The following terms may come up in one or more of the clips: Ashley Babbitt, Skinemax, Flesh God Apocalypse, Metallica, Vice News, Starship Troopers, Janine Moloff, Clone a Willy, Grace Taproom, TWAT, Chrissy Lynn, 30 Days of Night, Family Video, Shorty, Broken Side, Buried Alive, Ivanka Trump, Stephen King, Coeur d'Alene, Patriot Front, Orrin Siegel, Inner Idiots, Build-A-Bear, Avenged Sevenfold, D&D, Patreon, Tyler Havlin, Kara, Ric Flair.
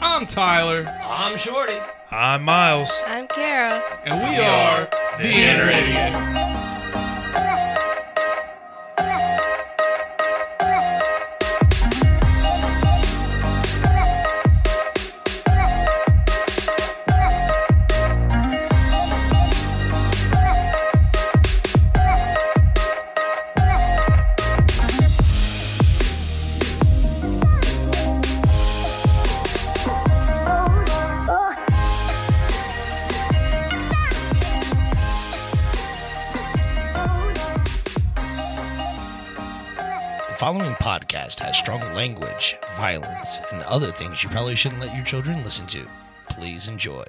I'm Tyler. I'm Shorty. I'm Miles. I'm Kara. And we are the Inner Idiots. The following podcast has strong language, violence, and other things you probably shouldn't let your children listen to. Please enjoy.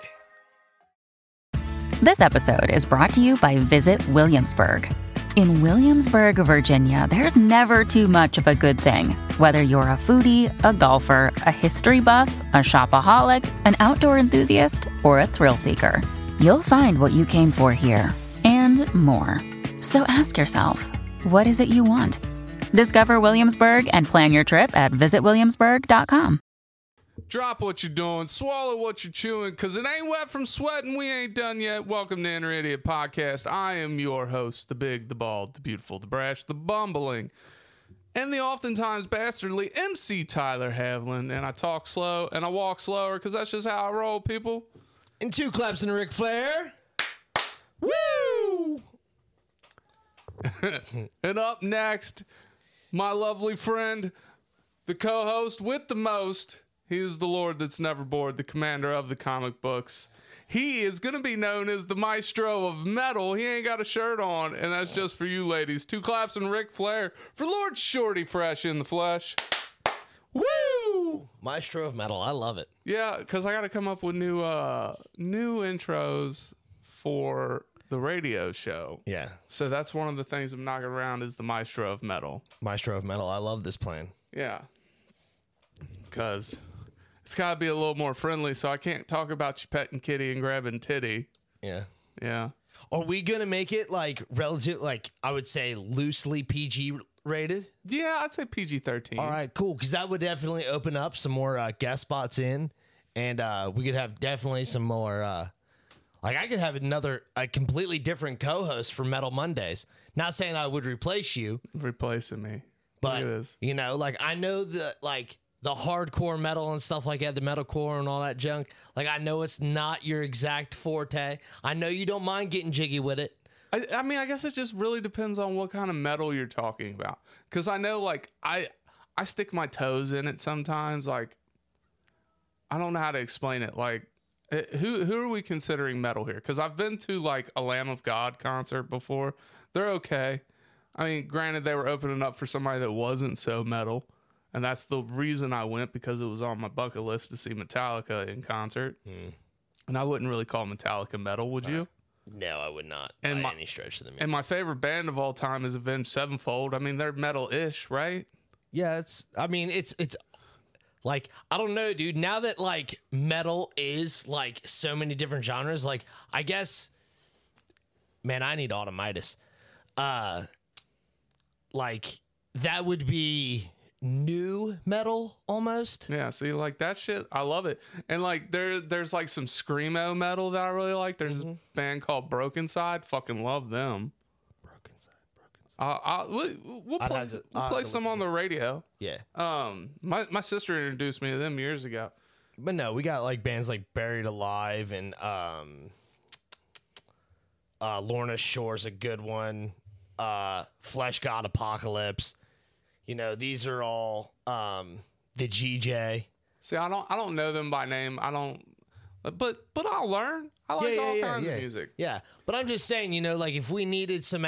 This episode is brought to you by Visit Williamsburg. In Williamsburg, Virginia, there's never too much of a good thing. Whether you're a foodie, a golfer, a history buff, a shopaholic, an outdoor enthusiast, or a thrill seeker, you'll find what you came for here and more. So ask yourself, what is it you want? Discover Williamsburg and plan your trip at visitwilliamsburg.com. Drop what you're doing, swallow what you're chewing, because it ain't wet from sweating. We ain't done yet. Welcome to Inner Idiot Podcast. I am your host, the big, the bald, the beautiful, the brash, the bumbling, and the oftentimes bastardly MC Tyler Havlin. And I talk slow and I walk slower because that's just how I roll, people. And two claps and a Ric Flair. Woo! And up next, my lovely friend, the co-host with the most. He is the Lord that's never bored, the commander of the comic books. He is going to be known as the maestro of metal. He ain't got a shirt on, and that's just for you ladies. Two claps and Ric Flair for Lord Shorty Fresh in the flesh. Woo! Maestro of metal. I love it. Yeah, because I got to come up with new intros for the radio show. Yeah. So that's one of the things I'm knocking around is the maestro of metal. Maestro of metal. I love this plan. Yeah. Because it's got to be a little more friendly, so I can't talk about you petting kitty and grabbing titty. Yeah. Yeah. Are we going to make it, like, relative, like, I would say loosely PG rated? Yeah, I'd say PG-13. All right, cool. Because that would definitely open up some more guest spots in, and we could have definitely some more... Like, I could have another, a completely different co-host for Metal Mondays. Not saying I would replace you. Replacing me. But, you know, like, I know the, like, the hardcore metal and stuff like that, the metalcore and all that junk. Like, I know it's not your exact forte. I know you don't mind getting jiggy with it. I mean, I guess it just really depends on what kind of metal you're talking about. Because I know, like, I stick my toes in it sometimes. Like, I don't know how to explain it. Like, Who are we considering metal here? Because I've been to, like, a Lamb of God concert before. They're okay. I mean, granted, they were opening up for somebody that wasn't so metal, and that's the reason I went, because it was on my bucket list to see Metallica in concert. Mm. And I wouldn't really call Metallica metal, would you? No, I would not, and by any stretch of the means. And my favorite band of all time is Avenged Sevenfold. I mean, they're metal-ish, right? Yeah, it's... I mean, it's like, I don't know, dude. Now that, like, metal is, like, so many different genres, like, I guess, man, I need Automitis. Like, that would be new metal almost. Yeah, see, like, that shit, I love it. And, like, there's like some screamo metal that I really like. There's a band called Broken Side. Fucking love them. We'll play some on the radio. Yeah. My sister introduced me to them years ago. But no, we got, like, bands like Buried Alive and Lorna Shore's a good one. Flesh God Apocalypse. You know, these are all the GJ. See, I don't know them by name. I don't. But I'll learn. I like all kinds of music. Yeah, but I'm just saying, you know, like, if we needed some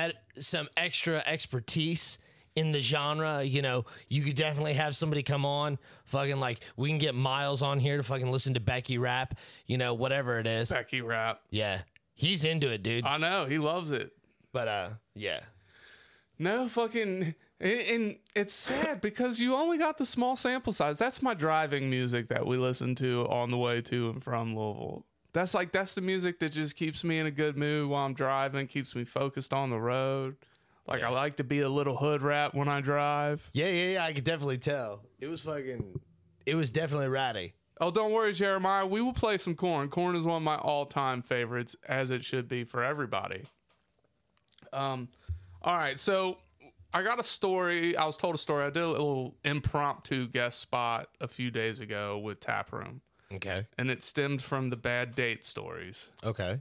extra expertise in the genre, you know, you could definitely have somebody come on. Fucking, like, we can get Miles on here to fucking listen to Becky rap, you know, whatever it is. Becky rap. Yeah, he's into it, dude. I know, he loves it. But yeah. No fucking... And it's sad because you only got the small sample size. That's my driving music that we listen to on the way to and from Louisville. That's, like, that's the music that just keeps me in a good mood while I'm driving, keeps me focused on the road. Like, I like to be a little hood rat when I drive. Yeah, I could definitely tell. It was definitely ratty. Oh, don't worry, Jeremiah. We will play some Korn. Korn is one of my all-time favorites, as it should be for everybody. All right, so I got a story. I was told a story. I did a little impromptu guest spot a few days ago with Taproom. Okay. And it stemmed from the bad date stories. Okay.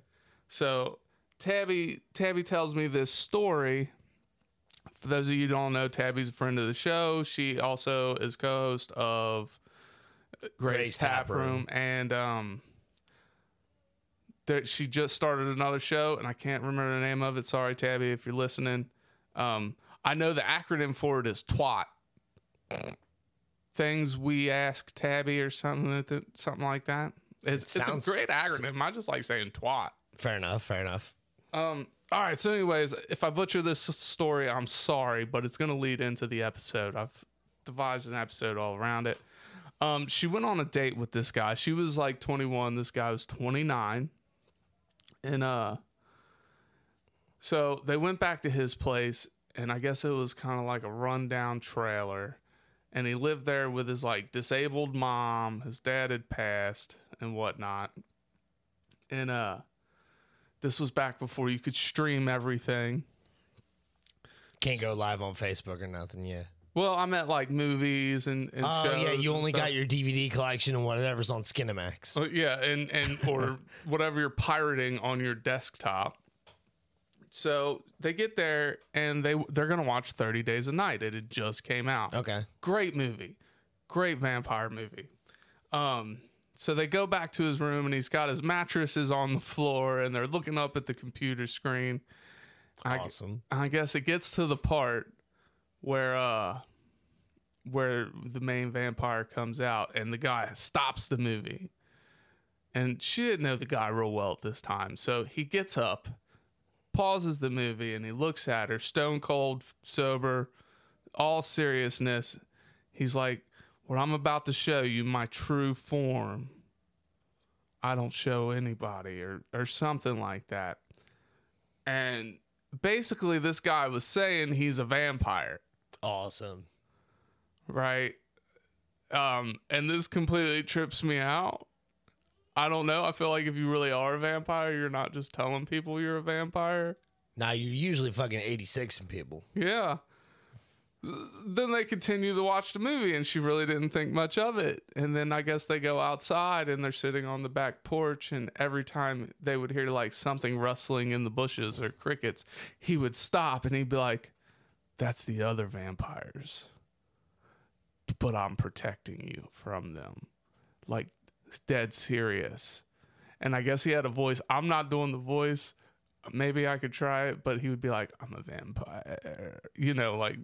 So Tabby tells me this story. For those of you who don't know, Tabby's a friend of the show. She also is co-host of Grace Taproom. And she just started another show, and I can't remember the name of it. Sorry, Tabby, if you're listening. I know the acronym for it is TWAT. Things we ask Tabby or something like that. It's a great acronym. I just like saying TWAT. Fair enough. All right, so anyways, if I butcher this story, I'm sorry, but it's going to lead into the episode. I've devised an episode all around it. She went on a date with this guy. She was like 21. This guy was 29. And so they went back to his place, and I guess it was kind of like a rundown trailer. And he lived there with his like disabled mom. His dad had passed and whatnot. And this was back before you could stream everything. Can't go live on Facebook or nothing, yeah. Well, I meant like movies and shows. Oh, yeah, you only got your DVD collection and whatever's on Skinemax. Yeah, and or whatever you're pirating on your desktop. So they get there, and they're going to watch 30 Days of Night. It had just came out. Okay. Great movie. Great vampire movie. So they go back to his room, and he's got his mattresses on the floor, and they're looking up at the computer screen. Awesome. I guess it gets to the part where the main vampire comes out, and the guy stops the movie. And she didn't know the guy real well at this time, so he gets up, pauses the movie, and he looks at her, stone cold, sober, all seriousness. He's like, "Well, I'm about to show you my true form. I don't show anybody," or something like that. And basically this guy was saying he's a vampire. Awesome. Right? And this completely trips me out. I don't know. I feel like if you really are a vampire, you're not just telling people you're a vampire. Nah, you're usually fucking 86 people. Yeah. Then they continue to watch the movie, and she really didn't think much of it. And then I guess they go outside, and they're sitting on the back porch, and every time they would hear like something rustling in the bushes or crickets, he would stop, and he'd be like, "That's the other vampires. But I'm protecting you from them." Like, dead serious. And I guess he had a voice. I'm not doing the voice. Maybe I could try it, but he would be like, "I'm a vampire," you know, like,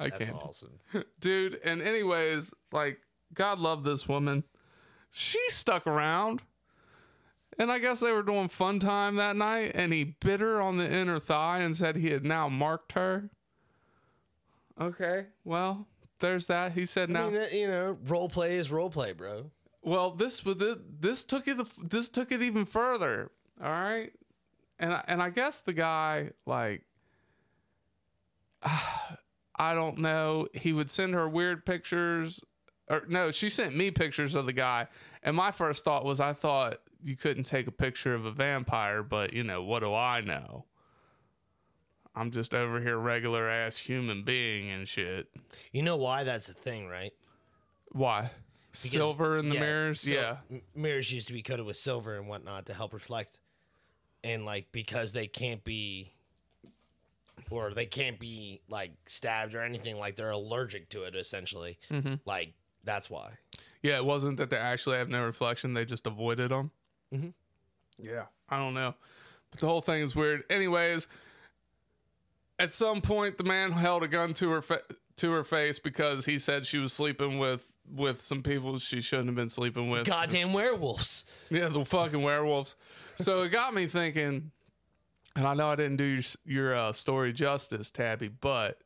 I can't. That's awesome. Dude. And anyways, like, God love this woman. She stuck around, and I guess they were doing fun time that night, and he bit her on the inner thigh and said he had now marked her. Okay. Well, there's that. He said, "Now, you know, role play is role play, bro." Well, this took it even further. All right, and I guess the guy, like, I don't know. He would send her weird pictures, or no, she sent me pictures of the guy. And my first thought was, I thought you couldn't take a picture of a vampire, but you know, what do I know? I'm just over here regular ass human being and shit. You know why that's a thing, right? Why? Because, silver in the mirrors? Mirrors used to be coated with silver and whatnot to help reflect. And like, because they can't be, or they can't be like stabbed or anything, like they're allergic to it essentially. Mm-hmm. Like, that's why. Yeah, it wasn't that they actually have no reflection, they just avoided them. Mm-hmm. Yeah, I don't know. But the whole thing is weird. Anyways, at some point the man held a gun to her face because he said she was sleeping with some people she shouldn't have been sleeping with. Goddamn werewolves. Yeah, the fucking werewolves. So it got me thinking, and I know I didn't do your story justice, Tabby, but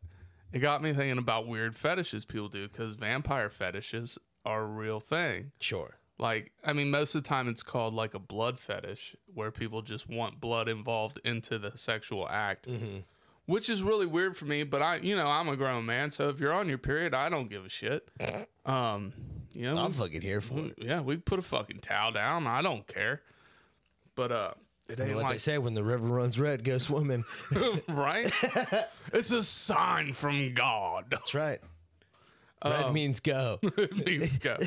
it got me thinking about weird fetishes people do, because vampire fetishes are a real thing. Sure. Like, I mean, most of the time it's called like a blood fetish, where people just want blood involved into the sexual act. Mm-hmm. Which is really weird for me, but I'm a grown man, so if you're on your period, I don't give a shit. You know, I'm fucking here for it. Yeah, we put a fucking towel down. I don't care. But it ain't like they say, when the river runs red, go swimming. Right? It's a sign from God. That's right. Red means go. It means go.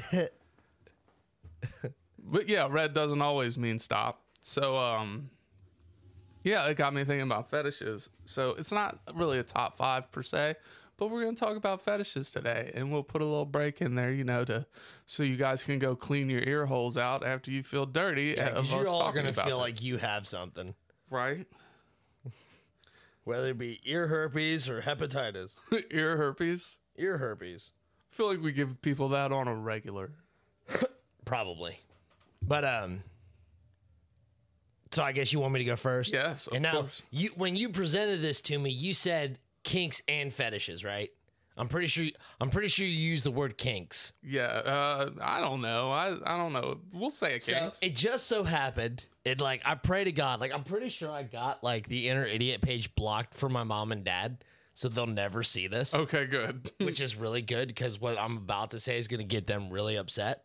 But yeah, red doesn't always mean stop. So yeah, it got me thinking about fetishes. So it's not really a top five per se, but we're going to talk about fetishes today, and we'll put a little break in there, you know, to so you guys can go clean your ear holes out after you feel dirty. Yeah, you're all going to feel like you have something. Right? Whether it be ear herpes or hepatitis. Ear herpes? Ear herpes. I feel like we give people that on a regular. Probably. But, so I guess you want me to go first? Yes, of course. You, when you presented this to me, you said kinks and fetishes, right? I'm pretty sure you used the word kinks. Yeah, I don't know. I don't know. We'll say kinks. It just so happened. It like I pray to God. Like I'm pretty sure I got like the Inner Idiot page blocked for my mom and dad, so they'll never see this. Okay, good. Which is really good because what I'm about to say is going to get them really upset.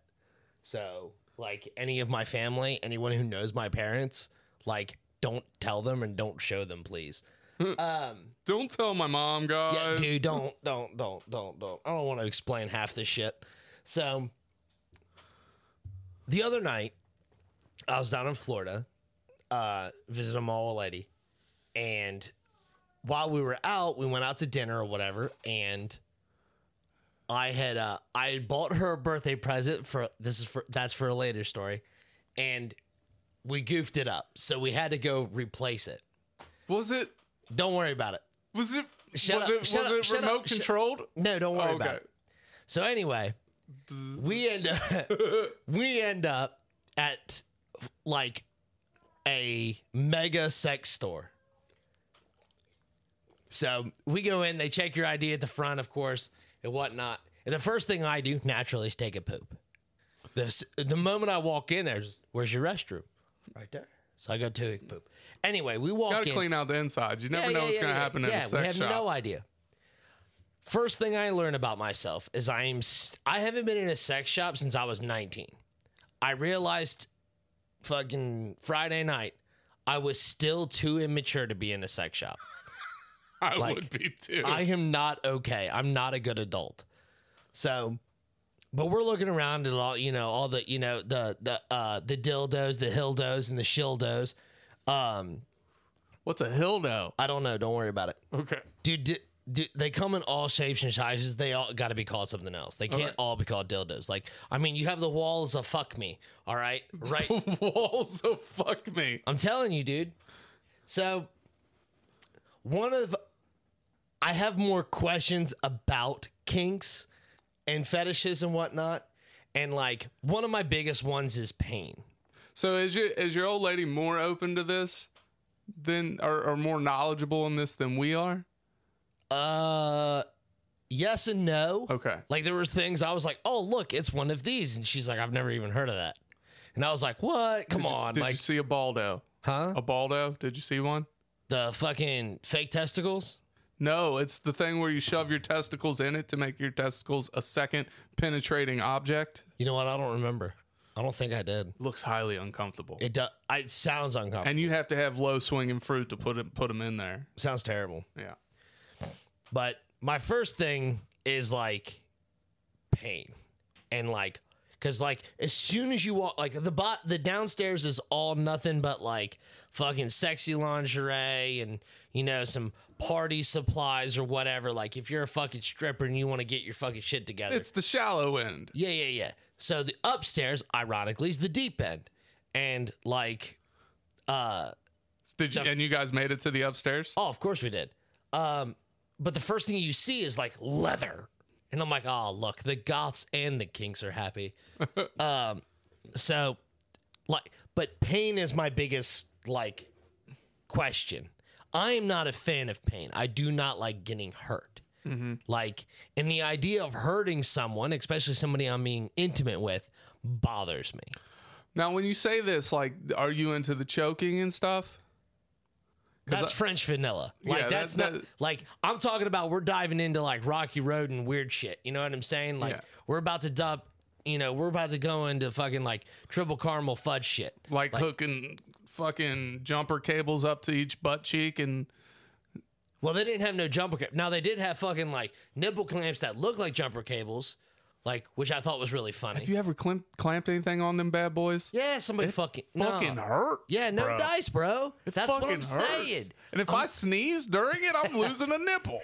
So like any of my family, anyone who knows my parents, like don't tell them and don't show them, please. Don't tell my mom, guys. Yeah, dude, don't. I don't want to explain half this shit. So the other night I was down in Florida, visiting my old lady. And while we were out, we went out to dinner or whatever. And I had bought her a birthday present that's for a later story. And we goofed it up. So we had to go replace it. Was it? Don't worry about it. Was it? Was it remote controlled? No, don't worry about it. So anyway, we end up at like a mega sex store. So we go in. They check your ID at the front, of course, and whatnot. And the first thing I do naturally is take a poop. The moment I walk in, there's where's your restroom? Right there. So I go to poop. Anyway, we walk in. Gotta clean out the insides. You never know what's going to happen in a sex shop. Yeah, we have no idea. First thing I learn about myself is I haven't been in a sex shop since I was 19. I realized fucking Friday night, I was still too immature to be in a sex shop. I would be too. I am not okay. I'm not a good adult. So... But we're looking around at all, you know, all the, you know, the dildos, the hildos, and the shildos. What's a hildo? I don't know. Don't worry about it. Okay, dude. They come in all shapes and sizes. They all got to be called something else. They can't all be called dildos. Like, I mean, you have the walls of fuck me. All right, right. Walls of fuck me. I'm telling you, dude. So, I have more questions about kinks and fetishes and whatnot, and like one of my biggest ones is pain. So is your old lady more open to this than or more knowledgeable in this than we are? Yes and no. Okay. Like there were things I was like, oh look, it's one of these, and she's like, I've never even heard of that, and I was like, what? Come on! Did you see a baldo? Huh? A baldo? Did you see one? The fucking fake testicles. No, it's the thing where you shove your testicles in it to make your testicles a second penetrating object. You know what? I don't remember. I don't think I did. Looks highly uncomfortable. It does. It sounds uncomfortable. And you have to have low swinging fruit to put them in there. Sounds terrible. Yeah. But my first thing is like pain, and like because like as soon as you walk, like the downstairs is all nothing but like fucking sexy lingerie and, you know, some party supplies or whatever. Like if you're a fucking stripper and you want to get your fucking shit together, it's the shallow end. Yeah. So the upstairs, ironically, is the deep end. And like, and you guys made it to the upstairs? Oh, of course we did. But the first thing you see is like leather, and I'm like, oh look, the goths and the kinks are happy. So like, but pain is my biggest like question. I am not a fan of pain. I do not like getting hurt. Mm-hmm. Like, and the idea of hurting someone, especially somebody I'm being intimate with, bothers me. Now, when you say this, like, are you into the choking and stuff? That's French vanilla. Like, yeah, that's not... Like, I'm talking about we're diving into, like, Rocky Road and weird shit. You know what I'm saying? Like, we're about to you know, we're about to go into fucking like triple caramel fudge shit. Like hooking fucking jumper cables up to each butt cheek and... Well, they didn't have no jumper cables. Now, they did have fucking like nipple clamps that look like jumper cables, like, which I thought was really funny. Have you ever clamped anything on them bad boys? Yeah, somebody fucking hurts. Yeah, no dice, bro. That's what I'm saying. And if I sneeze during it, I'm losing a nipple.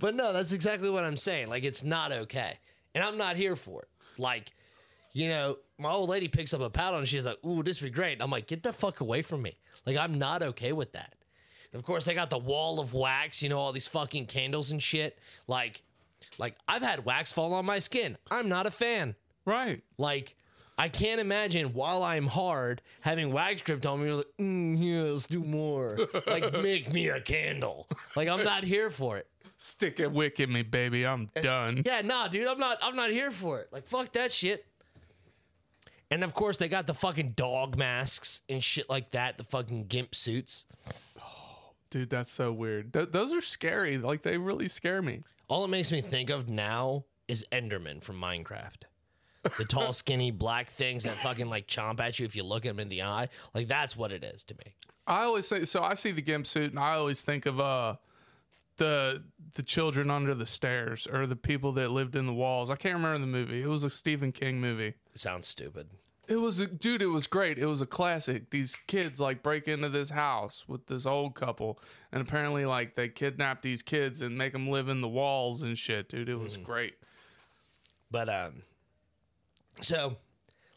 But no, that's exactly what I'm saying. Like, it's not okay. And I'm not here for it. Like, you know, my old lady picks up a paddle and she's like, ooh, this would be great. I'm like, get the fuck away from me. Like, I'm not okay with that. Of course, they got the wall of wax, you know, all these fucking candles and shit. Like I've had wax fall on my skin. I'm not a fan. Right. Like, I can't imagine while I'm hard having wax dripped on me. You're like, yeah, let's do more. Like, make me a candle. Like, I'm not here for it. Stick a wick in me, baby. I'm done. Yeah, nah, dude. I'm not here for it. Like, fuck that shit. And of course, they got the fucking dog masks and shit like that. The fucking gimp suits. Dude, that's so weird. Those are scary. Like, they really scare me. All it makes me think of now is Enderman from Minecraft. The tall, skinny, black things that fucking, like, chomp at you if you look at them in the eye. Like, that's what it is to me. I always think... So, I see the gimp suit, and I always think of the children under the stairs or the people that lived in the walls. I can't remember the movie. It was a Stephen King movie. It sounds stupid. Dude, it was great. It was a classic. These kids, like, break into this house with this old couple, and apparently, like, they kidnap these kids and make them live in the walls and shit, dude. It was great. But, so,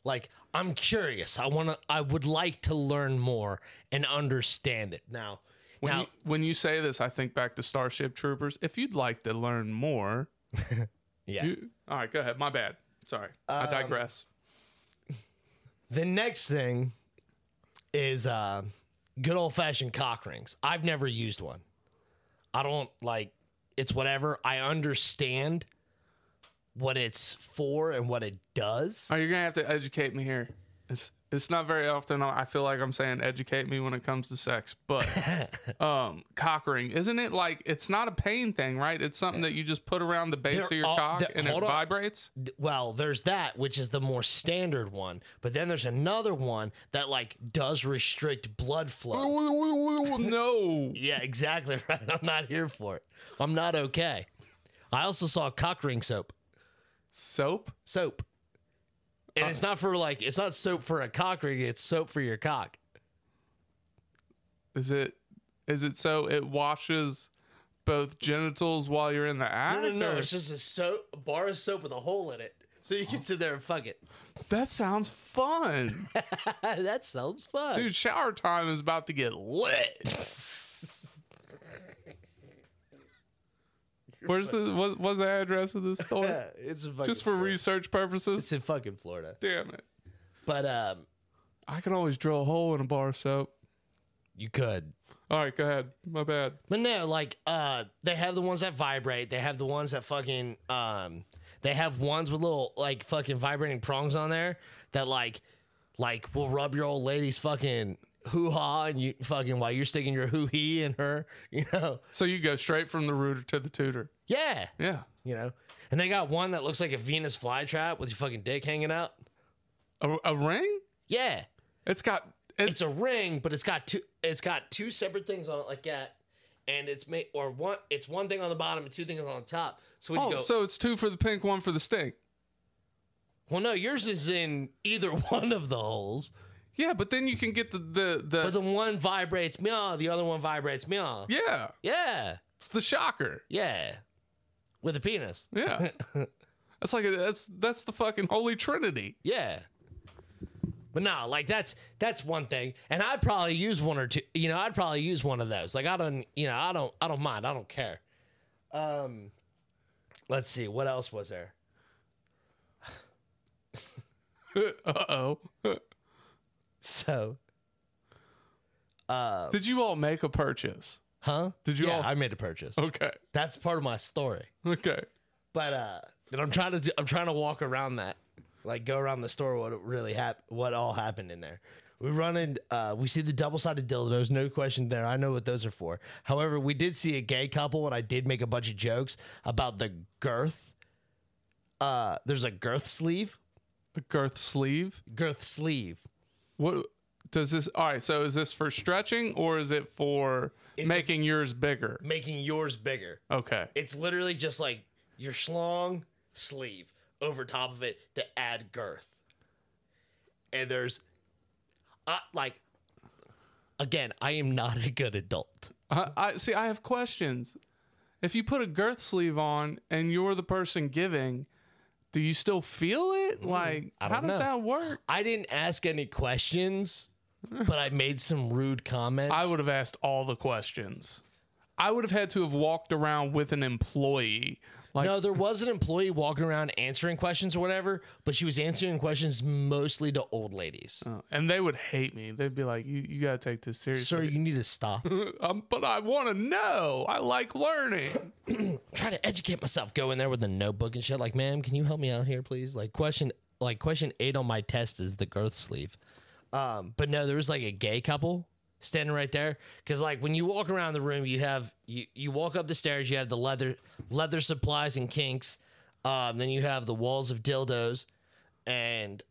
like, I'm curious. I would like to learn more and understand it. Now, when you say this, I think back to Starship Troopers. If you'd like to learn more. Yeah. All right, go ahead. My bad. Sorry. I digress. The next thing is good old-fashioned cock rings. I've never used one. I don't, like, it's whatever. I understand what it's for and what it does. Oh, you're going to have to educate me here. It's not very often I feel like I'm saying educate me when it comes to sex, but cock ring, isn't it like, it's not a pain thing, right? It's something that you just put around the base of your cock and it vibrates? Well, there's that, which is the more standard one, but then there's another one that like does restrict blood flow. No. Yeah, exactly right. I'm not here for it. I'm not okay. I also saw cock ring soap. Soap? Soap. And it's not for like, it's not soap for a cock ring. It's soap for your cock. Is it so it washes both genitals while you're in the act? No. It's just a bar of soap with a hole in it. So you can sit there and fuck it. That sounds fun. That sounds fun. Dude, shower time is about to get lit. Where's the what's the address of this store? It's in just for Florida. Research purposes. It's in fucking Florida. Damn it! But I can always drill a hole in a bar of soap. You could. All right, go ahead. My bad. But no, like they have the ones that vibrate. They have the ones that fucking they have ones with little like fucking vibrating prongs on there that like will rub your old lady's fucking hoo-ha and you fucking while you're sticking your hoo-hee in her, you know. So you go straight from the rooter to the tutor. Yeah. You know, and they got one that looks like a Venus flytrap with your fucking dick hanging out. A ring? Yeah. It's a ring, but it's got two separate things on it like that, and it's made or one. It's one thing on the bottom and two things on the top. So when you go, so it's two for the pink, one for the stink. Well, no, yours is in either one of the holes. Yeah, but then you can get the But the one vibrates meow, the other one vibrates meow. Yeah. Yeah. It's the shocker. Yeah. With a penis. Yeah. That's like that's the fucking Holy Trinity. Yeah. But no, like that's one thing. And I'd probably use one or two. You know, I'd probably use one of those. Like I don't mind. I don't care. Let's see, what else was there? Uh-oh. So, did you all make a purchase? Huh? Did you all? I made a purchase. Okay, that's part of my story. Okay, but and I'm trying to walk around that, like go around the store. What all happened in there? We run in. We see the double-sided dildos. No question there. I know what those are for. However, we did see a gay couple, and I did make a bunch of jokes about the girth There's a girth sleeve. A girth sleeve? Girth sleeve. What does this... All right, so is this for stretching or is it for making yours bigger? Making yours bigger. Okay. It's literally just like your schlong sleeve over top of it to add girth. And there's... like... Again, I am not a good adult. I see, I have questions. If you put a girth sleeve on and you're the person giving, do you still feel it? Like, how does that work? I didn't ask any questions, but I made some rude comments. I would have asked all the questions. I would have had to have walked around with an employee. Like, no, there was an employee walking around answering questions or whatever, but she was answering questions mostly to old ladies. Oh, and they would hate me. They'd be like, you got to take this seriously. Sir, you need to stop. But I want to know. I like learning. Try to educate myself. Go in there with a notebook and shit. Like, ma'am, can you help me out here, please? Like, question eight on my test is the girth sleeve. But no, there was like a gay couple standing right there, because like when you walk around the room, you have you walk up the stairs, you have the leather supplies and kinks, then you have the walls of dildos, and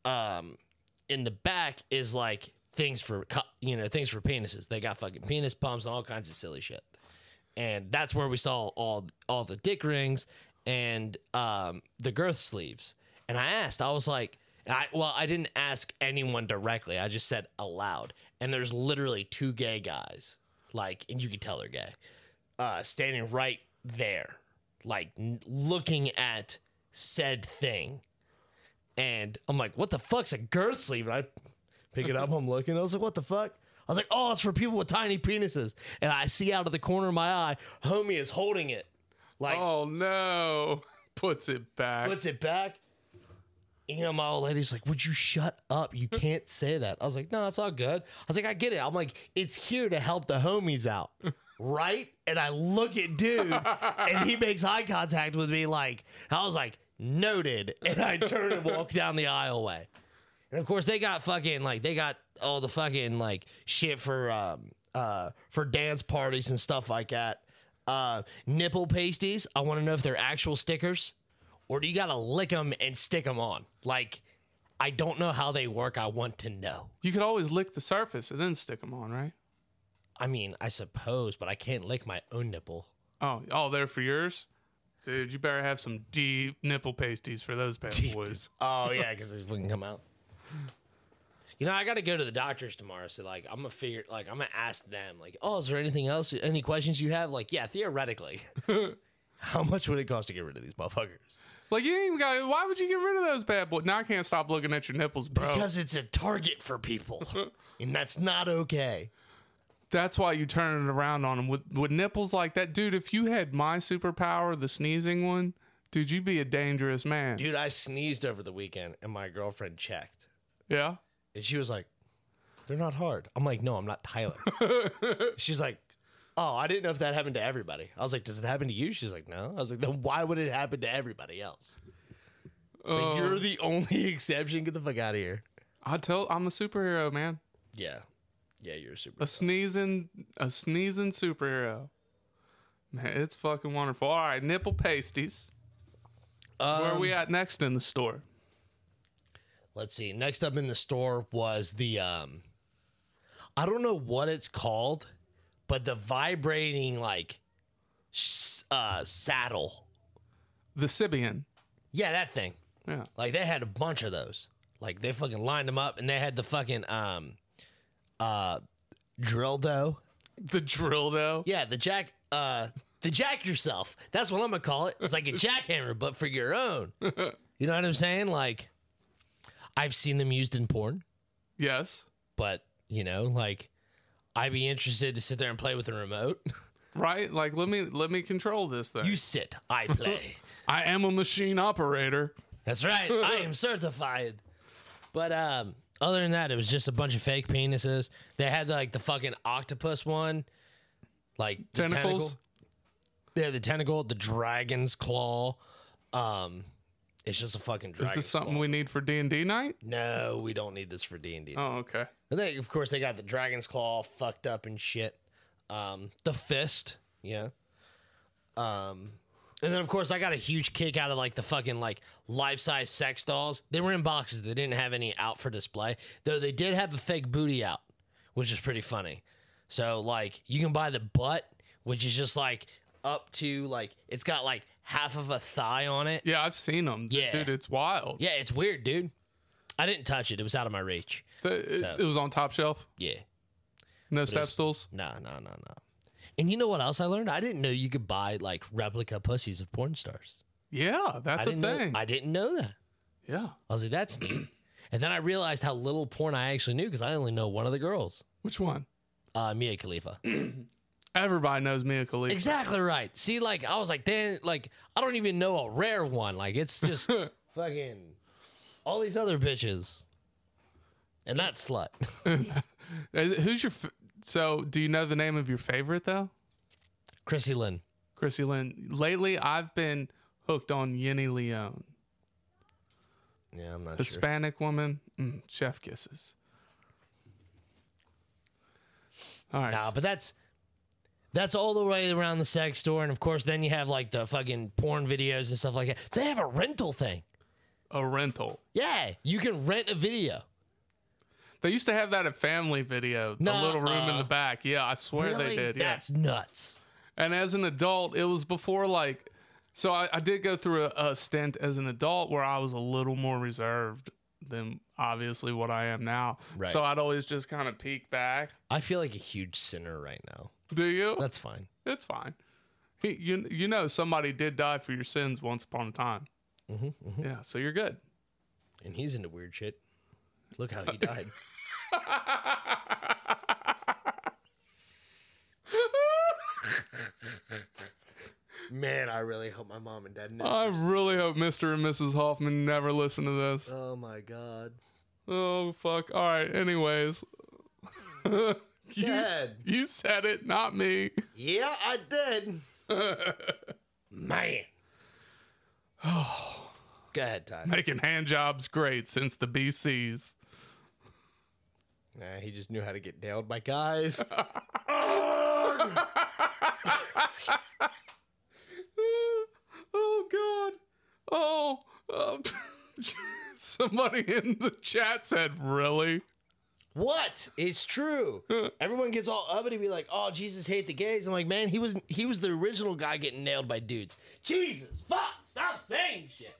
in the back is like things for penises. They got fucking penis pumps and all kinds of silly shit, and that's where we saw all the dick rings and the girth sleeves. And I asked, I was like, I didn't ask anyone directly. I just said aloud. And there's literally two gay guys, like, and you can tell they're gay, standing right there, like, looking at said thing. And I'm like, what the fuck's a girth sleeve? And I pick it up, I'm looking, I was like, what the fuck? I was like, oh, it's for people with tiny penises. And I see out of the corner of my eye, homie is holding it. Like, oh, no. Puts it back. You know, my old lady's like, would you shut up? You can't say that. I was like, no, it's all good. I was like, I get it. I'm like, it's here to help the homies out, right? And I look at dude, and he makes eye contact with me like, I was like, noted. And I turn and walk down the aisleway. And, of course, they got fucking, like, they got all the fucking, like, shit for dance parties and stuff like that. Nipple pasties. I want to know if they're actual stickers. Or do you got to lick them and stick them on? Like, I don't know how they work. I want to know. You could always lick the surface and then stick them on, right? I mean, I suppose, but I can't lick my own nipple. Oh, they're for yours? Dude, you better have some deep nipple pasties for those bad boys. Oh, yeah, because they wouldn't come out. You know, I got to go to the doctors tomorrow, so, like, I'm going to figure, like, I'm going to ask them, like, oh, is there anything else, any questions you have? Like, yeah, theoretically. How much would it cost to get rid of these motherfuckers? Like, you ain't even got... Why would you get rid of those bad boys? Now I can't stop looking at your nipples, bro. Because it's a target for people. And that's not okay. That's why you turn it around on them. With nipples like that... Dude, if you had my superpower, the sneezing one, dude, you'd be a dangerous man. Dude, I sneezed over the weekend, and my girlfriend checked. Yeah? And she was like, they're not hard. I'm like, no, I'm not Tyler. She's like... Oh, I didn't know if that happened to everybody. I was like, does it happen to you? She's like, no. I was like, then why would it happen to everybody else? Like, you're the only exception. Get the fuck out of here. I'm a superhero, man. Yeah. Yeah, you're a superhero. A sneezing superhero. Man, it's fucking wonderful. All right, nipple pasties. Where are we at next in the store? Let's see. Next up in the store was the, I don't know what it's called. But the vibrating, like, saddle. The Sibian. Yeah, that thing. Yeah. Like, they had a bunch of those. Like, they fucking lined them up, and they had the fucking drill dough. The drill dough? Yeah, the jack yourself. That's what I'm going to call it. It's like a jackhammer, but for your own. You know what I'm saying? Like, I've seen them used in porn. Yes. But, you know, like... I'd be interested to sit there and play with a remote. Right? Like, let me control this thing. You sit. I play. I am a machine operator. That's right. I am certified. But other than that, it was just a bunch of fake penises. They had, like, the fucking octopus one. Like, tentacles? Yeah, the tentacle, the dragon's claw. It's just a fucking dragon. Is this something claw. We need for D&D night? No, we don't need this for D&D night. Oh, okay. And they, of course, they got the dragon's claw fucked up and shit. The fist, yeah. And then, of course, I got a huge kick out of, like, the fucking, like, life-size sex dolls. They were in boxes. They didn't have any out for display, though they did have a fake booty out, which is pretty funny. So, like, you can buy the butt, which is just, like, up to, like, it's got, like, half of a thigh on it. Yeah, I've seen them. Yeah. Dude, it's wild. Yeah, it's weird, dude. I didn't touch it. It was out of my reach. It was on top shelf? Yeah. No step stools? No. And you know what else I learned? I didn't know you could buy, like, replica pussies of porn stars. Yeah, that's a thing. I didn't know that. Yeah. I was like, that's neat. And then I realized how little porn I actually knew because I only know one of the girls. Which one? Mia Khalifa. Everybody knows Mia Khalifa. Exactly right. See, like, I was like, damn, like, I don't even know a rare one. Like, it's just fucking all these other bitches. And that slut. Who's your... So, do you know the name of your favorite, though? Chrissy Lynn. Chrissy Lynn. Lately, I've been hooked on Yenny Leone. Yeah, I'm not Hispanic sure. Woman. Chef kisses. All right. Nah, but that's all the way around the sex store. And, of course, then you have, like, the fucking porn videos and stuff like that. They have a rental thing. A rental? Yeah. You can rent a video. They used to have that at Family Video, the little room in the back. Yeah, I swear really? They did. Yeah. That's nuts. And as an adult, it was before, like... So I did go through a stint as an adult where I was a little more reserved than, obviously, what I am now. Right. So I'd always just kind of peek back. I feel like a huge sinner right now. Do you? That's fine. It's fine. You know somebody did die for your sins once upon a time. Mm-hmm, mm-hmm. Yeah, so you're good. And he's into weird shit. Look how he died. Man, I really hope my mom and dad never hope Mr. and Mrs. Hoffman never listen to this. Oh, my God. Oh, fuck. All right. Anyways. You said it, not me. Yeah, I did. Man. Oh. Go ahead, Tyler. Making hand jobs great since the BCs. Nah, he just knew how to get nailed by guys. Oh, God. Somebody in the chat said, really? What? It's true. Everyone gets all up and be like, oh, Jesus hate the gays. I'm like, man, he was the original guy getting nailed by dudes. Jesus, fuck, stop saying shit.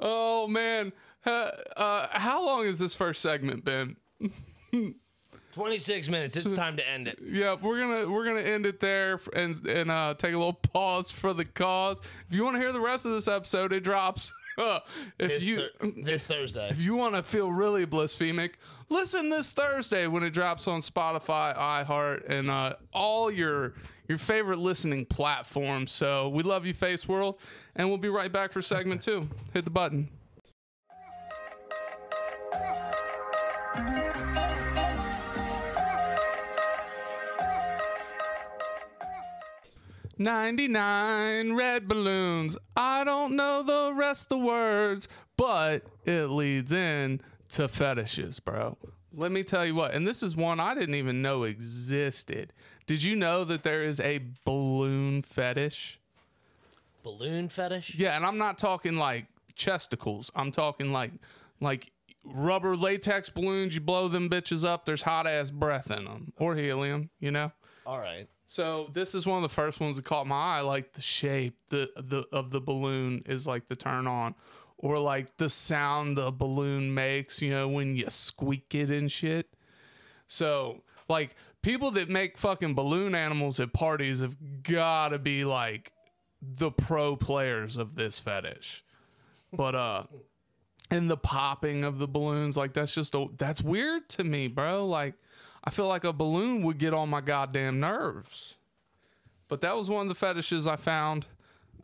Oh, man. How long has this first segment been? 26 minutes. It's time to end it. Yeah, we're gonna end it there and take a little pause for the cause. If you want to hear the rest of this episode, it drops this Thursday. If you want to feel really blasphemic, listen this Thursday when it drops on Spotify, iHeart, and all your favorite listening platforms. So we love you, Face World, and we'll be right back for segment 2. Hit the button. "99 red balloons. I don't know the rest of the words, but it leads in to fetishes, bro." Let me tell you what, and this is one I didn't even know existed. Did you know that there is a balloon fetish? Balloon fetish? Yeah, and I'm not talking like chesticles. I'm talking like rubber latex balloons. You blow them bitches up, there's hot ass breath in them, or helium, you know. All right, so this is one of the first ones that caught my eye. Like the shape of the balloon is like the turn on, or like the sound the balloon makes, you know, when you squeak it and shit. So like people that make fucking balloon animals at parties have gotta be like the pro players of this fetish. But and the popping of the balloons, like that's weird to me, bro. Like I feel like a balloon would get on my goddamn nerves. But that was one of the fetishes I found.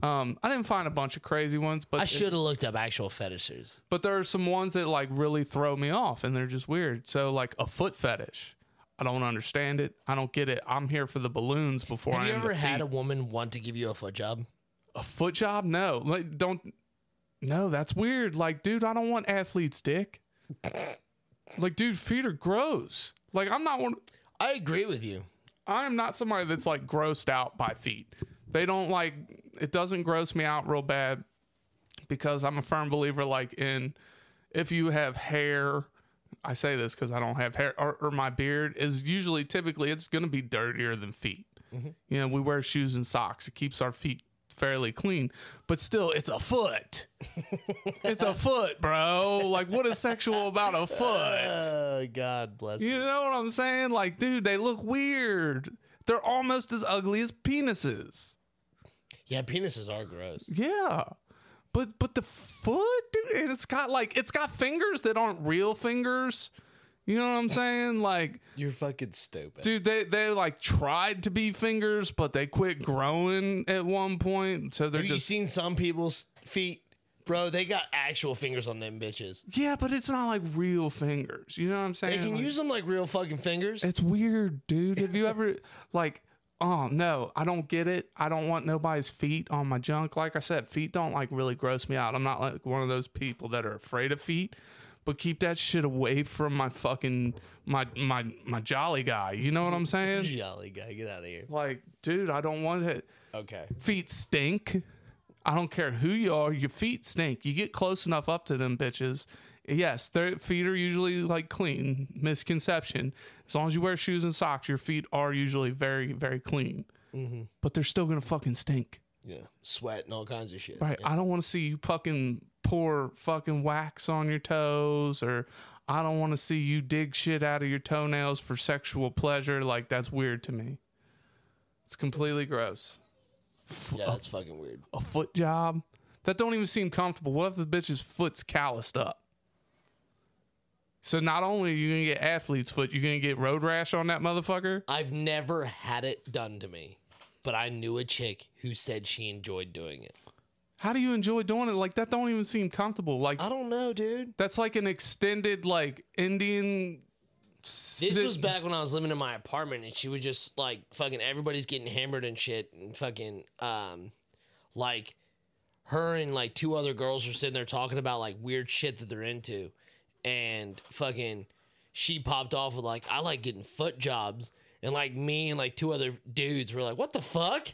I didn't find a bunch of crazy ones, but I should have looked up actual fetishes. But there are some ones that like really throw me off and they're just weird. So like a foot fetish, I don't understand it. I don't get it. I'm here for the balloons before I am the feet. Have you ever had a woman want to give you a foot job? A foot job? No. Like No, that's weird. Like, dude, I don't want athlete's dick. Like, dude, feet are gross. Like, I agree with you. I'm not somebody that's like grossed out by feet. They don't like, it doesn't gross me out real bad because I'm a firm believer like in, if you have hair, I say this because I don't have hair, or my beard is usually, typically it's going to be dirtier than feet. Mm-hmm. You know, we wear shoes and socks. It keeps our feet fairly clean, but still it's a foot. It's a foot, bro. Like what is sexual about a foot? Oh, God bless you. You know what I'm saying? Like, dude, they look weird. They're almost as ugly as penises. Yeah, penises are gross. Yeah. But the foot, dude, and it's got like, it's got fingers that aren't real fingers. You know what I'm saying? Like, you're fucking stupid, dude. They like tried to be fingers, but they quit growing at one point. So they're Have you seen some people's feet, bro? They got actual fingers on them bitches. Yeah, but it's not like real fingers. You know what I'm saying? They can like, use them like real fucking fingers. It's weird, dude. Have you ever like? Oh, no, I don't get it. I don't want nobody's feet on my junk. Like I said, feet don't like really gross me out. I'm not like one of those people that are afraid of feet, but keep that shit away from my fucking, my jolly guy. You know what I'm saying? Jolly guy, get out of here. Like, dude, I don't want it. Okay. Feet stink. I don't care who you are. Your feet stink. You get close enough up to them bitches. Yes, their feet are usually like clean. Misconception. As long as you wear shoes and socks, your feet are usually very, very clean. Mm-hmm. But they're still gonna fucking stink. Yeah, sweat and all kinds of shit. Right. Yeah. I don't want to see you fucking pour fucking wax on your toes, or I don't want to see you dig shit out of your toenails for sexual pleasure. Like that's weird to me. It's completely gross. Yeah, that's fucking weird. A foot job that don't even seem comfortable. What if the bitch's foot's calloused up? So not only are you going to get athlete's foot, you're going to get road rash on that motherfucker? I've never had it done to me, but I knew a chick who said she enjoyed doing it. How do you enjoy doing it? Like, that don't even seem comfortable. Like, I don't know, dude. That's like an extended, like, Indian... This was back when I was living in my apartment, and she would just, like, fucking everybody's getting hammered and shit, and fucking, like, her and, like, two other girls are sitting there talking about, like, weird shit that they're into. And fucking she popped off with like, I like getting foot jobs. And like me and like two other dudes were like, what the fuck?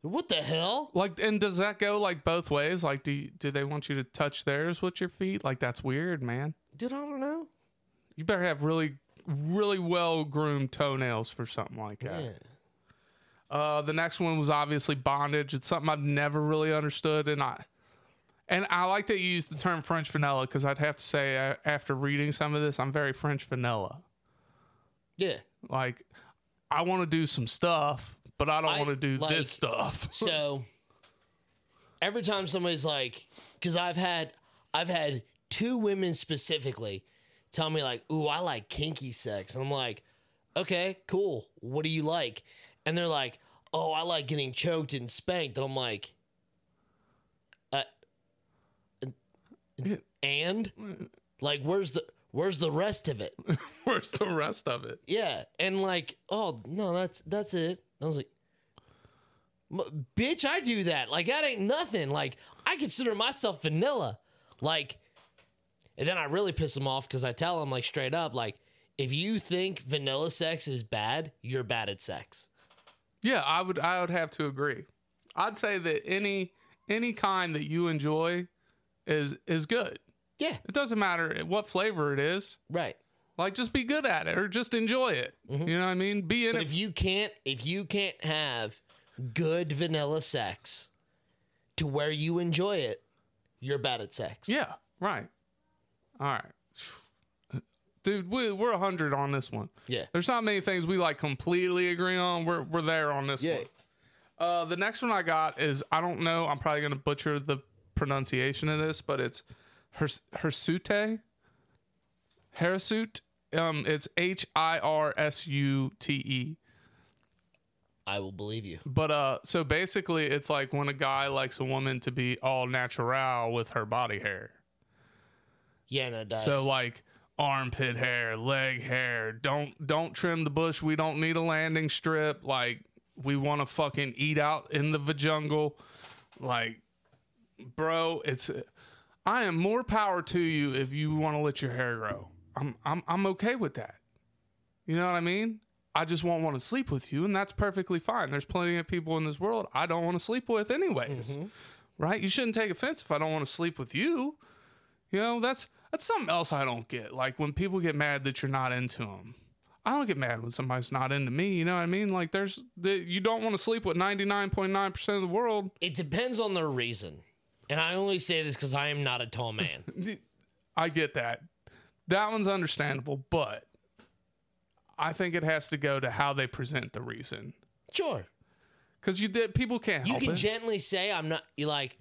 What the hell? Like, and does that go like both ways? Like, do they want you to touch theirs with your feet? Like, that's weird, man. Dude, I don't know. You better have really, really well-groomed toenails for something like that. Yeah. The next one was obviously bondage. It's something I've never really understood. And I like that you use the term French vanilla, because I'd have to say, after reading some of this, I'm very French vanilla. Yeah. Like, I want to do some stuff, but I don't want to do like, this stuff. So, every time somebody's like, because I've had two women specifically tell me, like, ooh, I like kinky sex. And I'm like, okay, cool. What do you like? And they're like, oh, I like getting choked and spanked. And I'm like... And like, where's the rest of it? Where's the rest of it? Yeah. And like, oh no, that's it. I was like, bitch, I do that. Like that ain't nothing. Like I consider myself vanilla. Like, and then I really piss them off. Cause I tell them like straight up, like if you think vanilla sex is bad, you're bad at sex. Yeah. I would have to agree. I'd say that any kind that you enjoy is good. Yeah. It doesn't matter what flavor it is. Right. Like just be good at it or just enjoy it. Mm-hmm. You know what I mean? Be in it. If you can't have good vanilla sex to where you enjoy it, you're bad at sex. Yeah, right. All right. Dude, we're 100 on this one. Yeah. There's not many things we like completely agree on. We're there on this one. The next one I got is, I don't know, I'm probably going to butcher the pronunciation of this, but it's hirsute. Hirsute. It's hirsute. I will believe you. But so basically, it's like when a guy likes a woman to be all natural with her body hair. Yeah, no, it does. So like armpit hair, leg hair. Don't trim the bush. We don't need a landing strip. Like we want to fucking eat out in the vajungle. Like. Bro, I am more power to you if you want to let your hair grow. I'm okay with that. You know what I mean? I just won't want to sleep with you, and that's perfectly fine. There's plenty of people in this world I don't want to sleep with anyways, right? You shouldn't take offense if I don't want to sleep with you. You know, that's something else I don't get. Like, when people get mad that you're not into them. I don't get mad when somebody's not into me, you know what I mean? Like, you don't want to sleep with 99.9% of the world. It depends on their reason. And I only say this because I am not a tall man. I get that. That one's understandable, but I think it has to go to how they present the reason. Sure. Because people can't help it. You can gently say,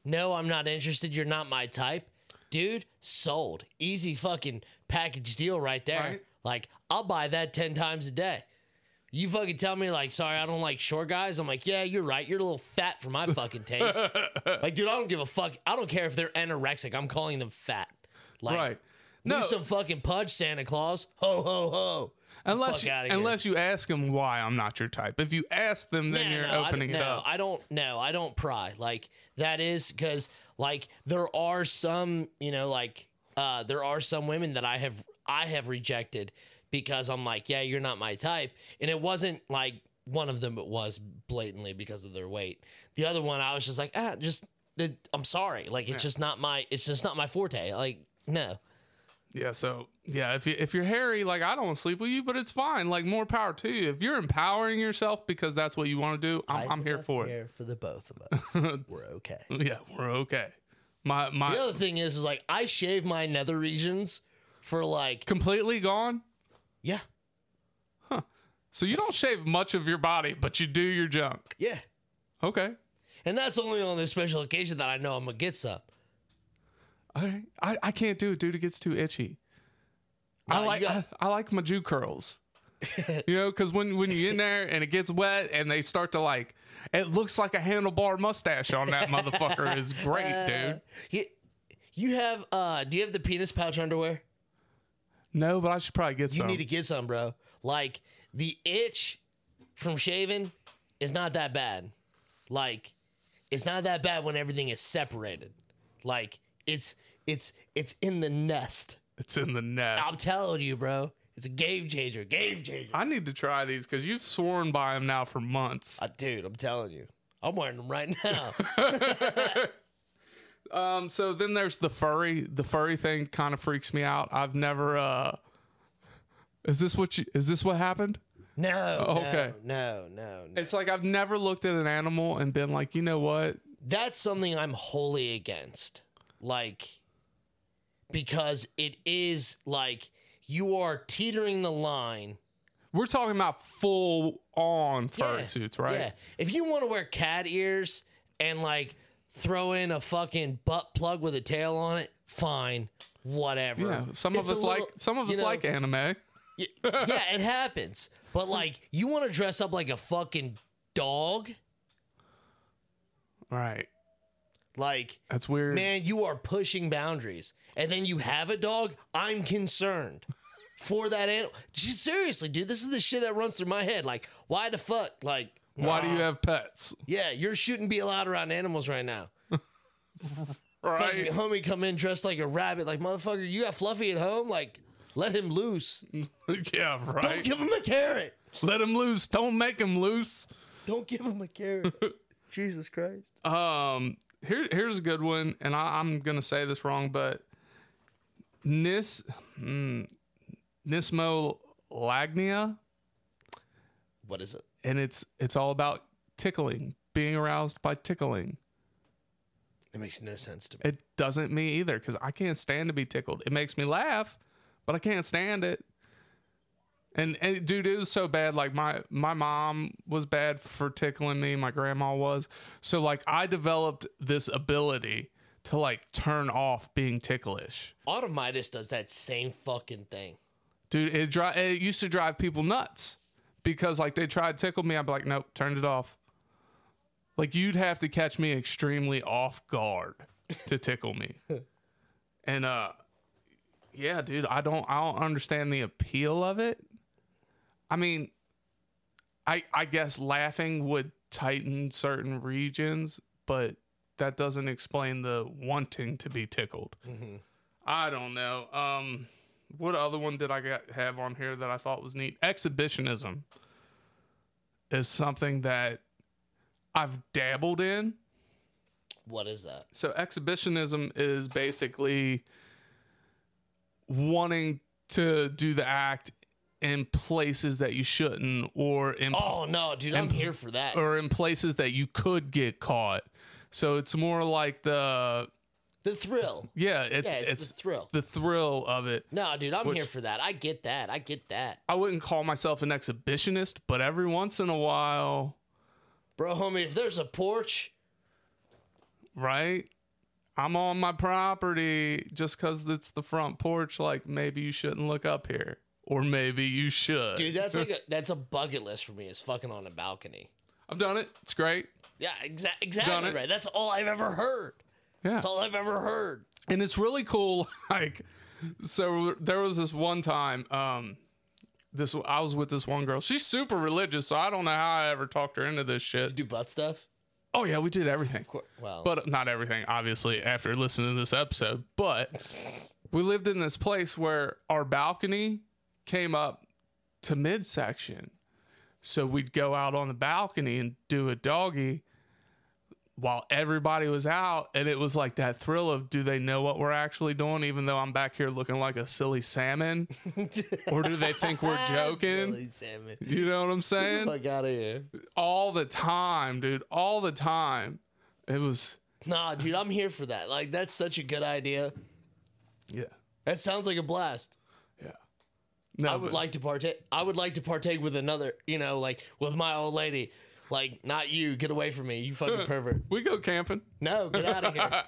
no, I'm not interested. You're not my type. Dude, sold. Easy fucking package deal right there. Right? Like, I'll buy that 10 times a day. You fucking tell me, like, sorry, I don't like short guys. I'm like, yeah, you're right. You're a little fat for my fucking taste. Like, dude, I don't give a fuck. I don't care if they're anorexic. I'm calling them fat. Like, right. No. Do some fucking pudge, Santa Claus. Ho, ho, ho. Unless you ask them why I'm not your type. If you ask them, then you're opening it up. I don't pry. Like, that is because, like, there are some, you know, like, there are some women that I have rejected because I'm like, yeah, you're not my type. And it wasn't like one of them, it was blatantly because of their weight. The other one, I was just like, I'm sorry. Like, it's just not my forte. Like, no. Yeah. So yeah, if you're hairy, like, I don't want to sleep with you, but it's fine. Like, more power to you. If you're empowering yourself because that's what you want to do, I'm here for it. I'm here for the both of us. We're okay. Yeah, we're okay. The other thing is like, I shave my nether regions for like completely gone. Yeah. Huh. So you don't shave much of your body, but you do your junk. Yeah. Okay. And that's only on this special occasion that I know I'm gonna get some. All right. I can't do it, dude. It gets too itchy. I like my Jew curls. You know, because when you're in there and it gets wet and they start to, like, it looks like a handlebar mustache on that motherfucker is great, dude. Do you have the penis pouch underwear? No, but I should probably get some. You need to get some, bro. Like, the itch from shaving is not that bad. Like, it's not that bad when everything is separated. Like, it's in the nest. It's in the nest. I'm telling you, bro. It's a game changer. Game changer. I need to try these because you've sworn by them now for months. Dude, I'm telling you. I'm wearing them right now. So then there's the furry. The furry thing kind of freaks me out. I've never. Is this what happened? No. Oh, okay. No. It's like I've never looked at an animal and been like, you know what? That's something I'm wholly against. Like, because it is like you are teetering the line. We're talking about full on fursuits, right? Yeah. If you want to wear cat ears and like throw in a fucking butt plug with a tail on it, fine, whatever. Yeah, some of us like anime. Yeah, it happens. But like, you want to dress up like a fucking dog, right? Like, that's weird, man. You are pushing boundaries, and then you have a dog. I'm concerned for that animal. Seriously, dude, this is the shit that runs through my head. Like, why the fuck? Like, why do you have pets? Yeah, you shouldn't be allowed around animals right now. Right. Fucking homie come in dressed like a rabbit. Like, motherfucker, you got Fluffy at home? Like, let him loose. Yeah, right. Don't give him a carrot. Let him loose. Don't make him loose. Don't give him a carrot. Jesus Christ. Here's a good one, and I'm going to say this wrong, but Nismolagnia. What is it? And it's all about tickling, being aroused by tickling. It makes no sense to me. It doesn't me either, because I can't stand to be tickled. It makes me laugh, but I can't stand it. And dude, it was so bad. Like, my mom was bad for tickling me. My grandma was. So, like, I developed this ability to, like, turn off being ticklish. Automitis does that same fucking thing. Dude, it used to drive people nuts. Because, like, they tried to tickle me. I'd be like, nope, turned it off. Like, you'd have to catch me extremely off guard to tickle me. And, yeah, dude, I don't understand the appeal of it. I mean, I guess laughing would tighten certain regions, but that doesn't explain the wanting to be tickled. Mm-hmm. I don't know. What other one did I have on here that I thought was neat? Exhibitionism. is something that I've dabbled in. What is that? So exhibitionism is basically wanting to do the act in places that you shouldn't, or in I'm here for that, or in places that you could get caught. So it's more like the thrill. Yeah, it's the thrill of it. No, dude, I'm here for that. I get that. I wouldn't call myself an exhibitionist, but every once in a while, bro, homie, if there's a porch, right? I'm on my property just because it's the front porch. Like, maybe you shouldn't look up here, or maybe you should. Dude, that's like that's a bucket list for me. Is fucking on a balcony. I've done it. It's great. Yeah, exactly right. That's all I've ever heard. Yeah. That's all I've ever heard. And it's really cool. Like, so there was this one time, I was with this one girl. She's super religious, so I don't know how I ever talked her into this shit. You do butt stuff? Oh, yeah, we did everything. Well, but not everything, obviously, after listening to this episode. But we lived in this place where our balcony came up to midsection. So we'd go out on the balcony and do a doggy while everybody was out, and it was like that thrill of, do they know what we're actually doing, even though I'm back here looking like a silly salmon? Or do they think we're joking? Silly salmon. You know what I'm saying? Get the fuck out of here. All the time, dude. All the time. It was... Nah, dude, I'm here for that. Like, that's such a good idea. Yeah. That sounds like a blast. Yeah. No, I would like to partake with another, you know, like, with my old lady. Like, not you. Get away from me, you fucking pervert. We go camping. No, get out of here.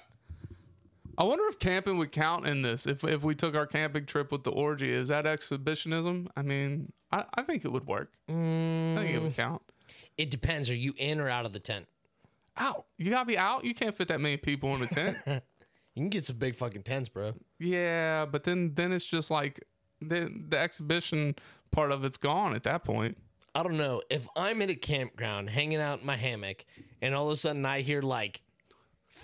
I wonder if camping would count in this. If we took our camping trip with the orgy, is that exhibitionism? I mean, I think it would work. I think it would count. It depends. Are you in or out of the tent? Out. You gotta be out. You can't fit that many people in a tent. You can get some big fucking tents, bro. Yeah, but then it's just like the exhibition part of it's gone at that point. I don't know. If I'm at a campground hanging out in my hammock and all of a sudden I hear like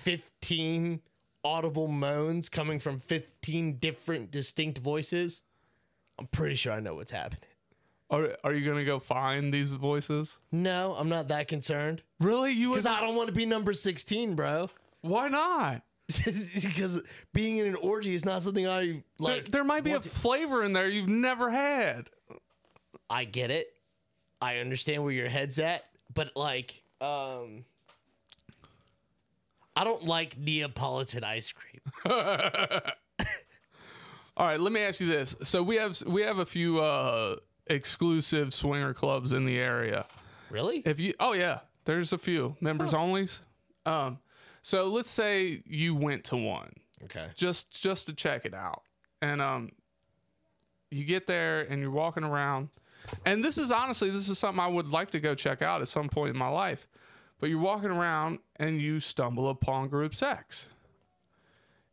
15 audible moans coming from 15 different distinct voices, I'm pretty sure I know what's happening. Are you going to go find these voices? No, I'm not that concerned. Really? Because I don't want to be number 16, bro. Why not? Because being in an orgy is not something I like. There might be a flavor in there you've never had. I get it. I understand where your head's at, but like, I don't like Neapolitan ice cream. All right, let me ask you this. So we have a few exclusive swinger clubs in the area. Really? There's a few members onlys. So let's say you went to one, okay, just to check it out, and you get there and you're walking around. And this is something I would like to go check out at some point in my life. But you're walking around and you stumble upon group sex.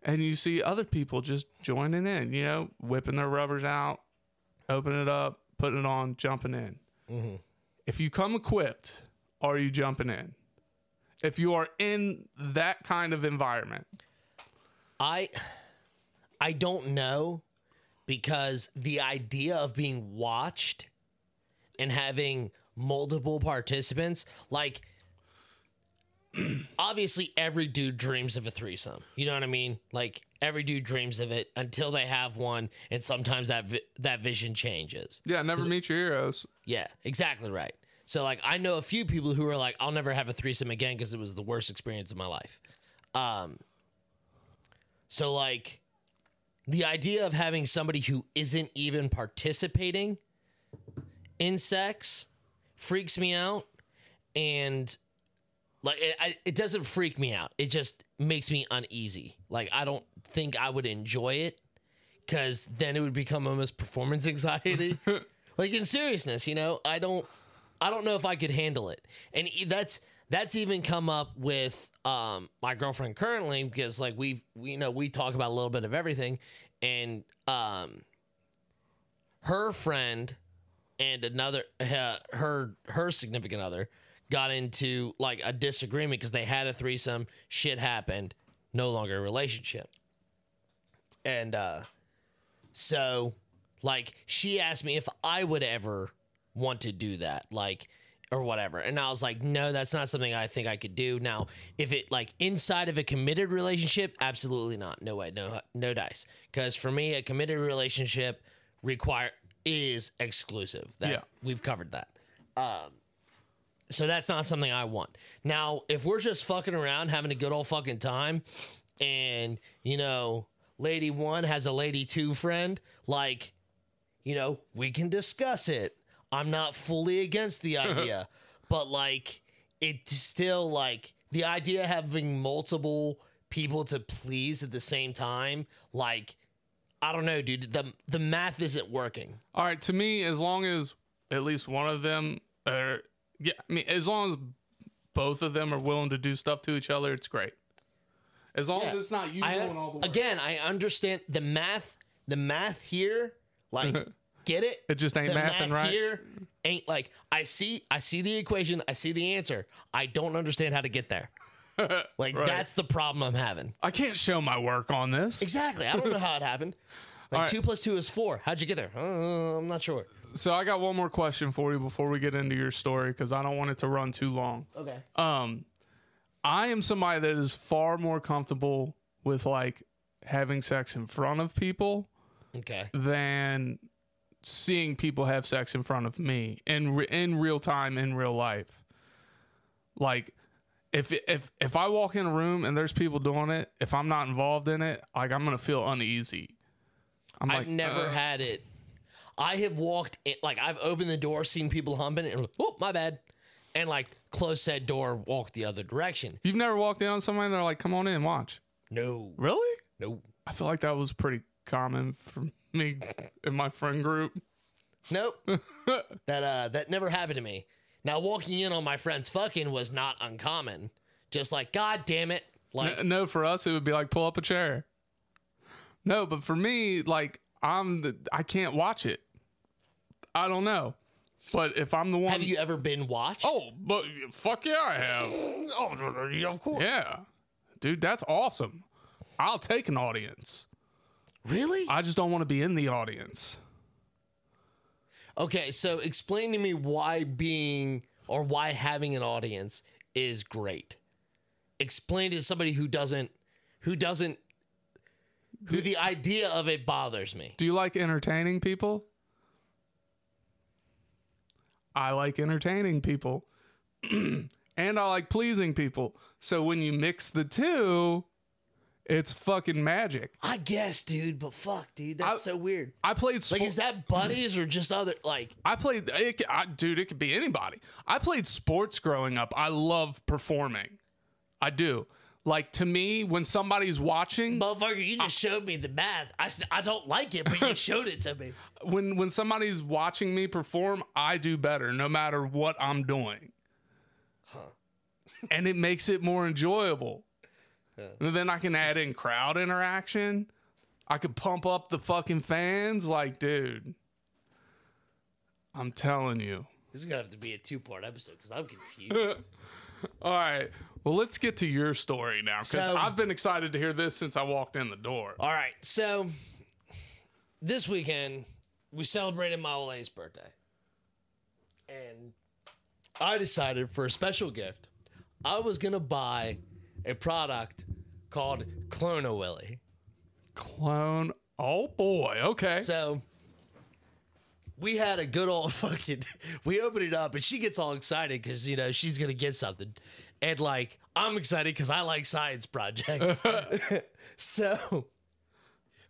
And you see other people just joining in, you know, whipping their rubbers out, opening it up, putting it on, jumping in. Mm-hmm. If you come equipped, are you jumping in? If you are in that kind of environment. I don't know, because the idea of being watched and having multiple participants, like, obviously every dude dreams of a threesome. You know what I mean? Like, every dude dreams of it until they have one, and sometimes that vision changes. Yeah, never meet your heroes. Yeah, exactly right. So, like, I know a few people who are like, I'll never have a threesome again because it was the worst experience of my life. So, like... the idea of having somebody who isn't even participating in sex freaks me out, and like it doesn't freak me out. It just makes me uneasy. Like, I don't think I would enjoy it, because then it would become almost performance anxiety. Like, in seriousness, you know, I don't know if I could handle it, and that's even come up with my girlfriend currently, because like we talk about a little bit of everything, and her friend and another her significant other got into like a disagreement because they had a threesome. Shit happened, no longer a relationship, and so like she asked me if I would ever want to do that, like. or whatever. And I was like, no, that's not something I think I could do. Now, if it like inside of a committed relationship, absolutely not. No way, no dice. Because for me, a committed relationship is exclusive. That, yeah. We've covered that. So that's not something I want. Now, if we're just fucking around, having a good old fucking time, and, you know, lady one has a lady two friend, like, you know, we can discuss it. I'm not fully against the idea, but like, it's still like the idea of having multiple people to please at the same time. Like, I don't know, dude, the math isn't working. All right. To me, as long as at least one of them are, yeah, I mean, as long as both of them are willing to do stuff to each other, it's great. As long as it's not you doing all the work. Again, I understand the math here, like, get it? It just ain't math right here. Ain't like, I see the equation, I see the answer. I don't understand how to get there. Like, right. That's the problem I'm having. I can't show my work on this. Exactly. I don't know how it happened. Like, right. 2 + 2 is 4. How'd you get there? I'm not sure. So I got one more question for you before we get into your story, because I don't want it to run too long. Okay. I am somebody that is far more comfortable with like having sex in front of people, okay, than seeing people have sex in front of me in real time, in real life. Like, if I walk in a room and there's people doing it, if I'm not involved in it, like, I'm gonna feel uneasy. I've never had it. I have walked in, like, I've opened the door, seen people humping it, and oh, my bad, and like close that door, walk the other direction. You've never walked in on somebody and they're like, come on in, watch? No. Really? No. I feel like that was pretty common for me in my friend group. Nope. that never happened to me. Now, walking in on my friends fucking was not uncommon. Just like, god damn it. Like, no, for us it would be like, pull up a chair. No, but for me, like, I can't watch it. I don't know. But if I'm the one... Have you ever been watched? Oh, but fuck yeah, I have. Oh, yeah, of course. Yeah. Dude, that's awesome. I'll take an audience. Really? I just don't want to be in the audience. Okay, so explain to me why having an audience is great. Explain to somebody who the idea of it bothers me. Do you like entertaining people? I like entertaining people and I like pleasing people. So when you mix the two, it's fucking magic. I guess, dude, but fuck, dude, that's so weird. I played sports. Like, is that buddies or just other, like... Dude, it could be anybody. I played sports growing up. I love performing. I do. Like, to me, when somebody's watching... Motherfucker, you just showed me the math. I don't like it, but you showed it to me. When somebody's watching me perform, I do better, no matter what I'm doing. Huh. And it makes it more enjoyable. Huh. And then I can add in crowd interaction. I could pump up the fucking fans. Like, dude, I'm telling you. This is going to have to be a two-part episode, because I'm confused. All right. Well, let's get to your story now, because I've been excited to hear this since I walked in the door. All right. So this weekend, we celebrated my old lady's birthday. And I decided for a special gift, I was going to buy a product called Clone a Willy. Clone? Oh, boy. Okay. So we had a good old fucking... We opened it up, and she gets all excited because, you know, she's going to get something. And, like, I'm excited because I like science projects. So